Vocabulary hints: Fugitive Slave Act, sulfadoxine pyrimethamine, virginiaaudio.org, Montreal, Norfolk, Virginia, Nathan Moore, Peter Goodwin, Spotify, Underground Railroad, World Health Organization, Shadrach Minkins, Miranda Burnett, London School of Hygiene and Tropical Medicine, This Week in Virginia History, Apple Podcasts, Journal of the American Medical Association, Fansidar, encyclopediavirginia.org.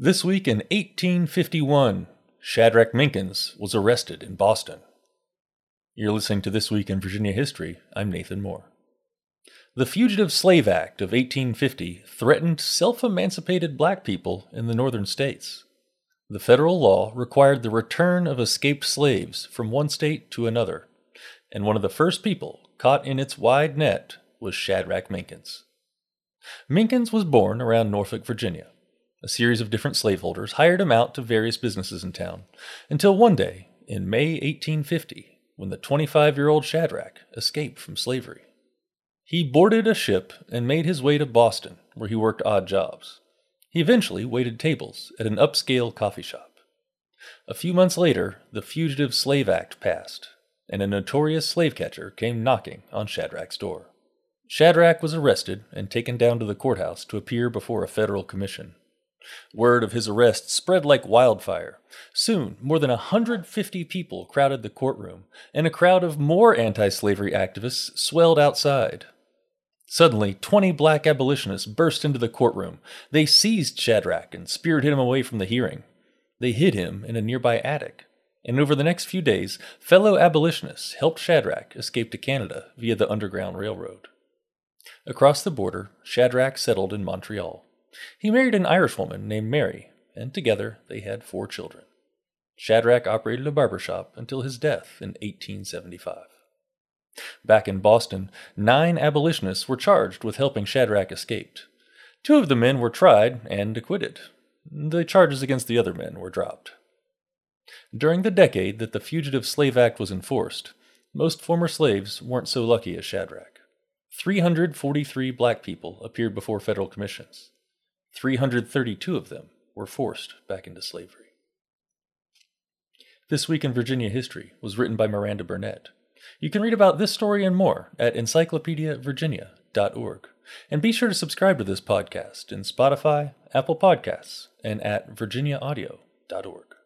This week in 1851, Shadrach Minkins was arrested in Boston. You're listening to This Week in Virginia History. I'm Nathan Moore. The Fugitive Slave Act of 1850 threatened self-emancipated black people in the northern states. The federal law required the return of escaped slaves from one state to another, and one of the first people caught in its wide net was Shadrach Minkins. Minkins was born around Norfolk, Virginia. A series of different slaveholders hired him out to various businesses in town, until one day, in May 1850, when the 25-year-old Shadrach escaped from slavery. He boarded a ship and made his way to Boston, where he worked odd jobs. He eventually waited tables at an upscale coffee shop. A few months later, the Fugitive Slave Act passed, and a notorious slave catcher came knocking on Shadrach's door. Shadrach was arrested and taken down to the courthouse to appear before a federal commission. Word of his arrest spread like wildfire. Soon, more than 150 people crowded the courtroom, and a crowd of more anti-slavery activists swelled outside. Suddenly, 20 black abolitionists burst into the courtroom. They seized Shadrach and spirited him away from the hearing. They hid him in a nearby attic, and over the next few days, fellow abolitionists helped Shadrach escape to Canada via the Underground Railroad. Across the border, Shadrach settled in Montreal. He married an Irishwoman named Mary, and together they had 4 children. Shadrach operated a barber shop until his death in 1875. Back in Boston, 9 abolitionists were charged with helping Shadrach escape. 2 of the men were tried and acquitted. The charges against the other men were dropped. During the decade that the Fugitive Slave Act was enforced, most former slaves weren't so lucky as Shadrach. 343 black people appeared before federal commissions. 332 of them were forced back into slavery. This Week in Virginia History was written by Miranda Burnett. You can read about this story and more at encyclopediavirginia.org. And be sure to subscribe to this podcast in Spotify, Apple Podcasts, and at virginiaaudio.org.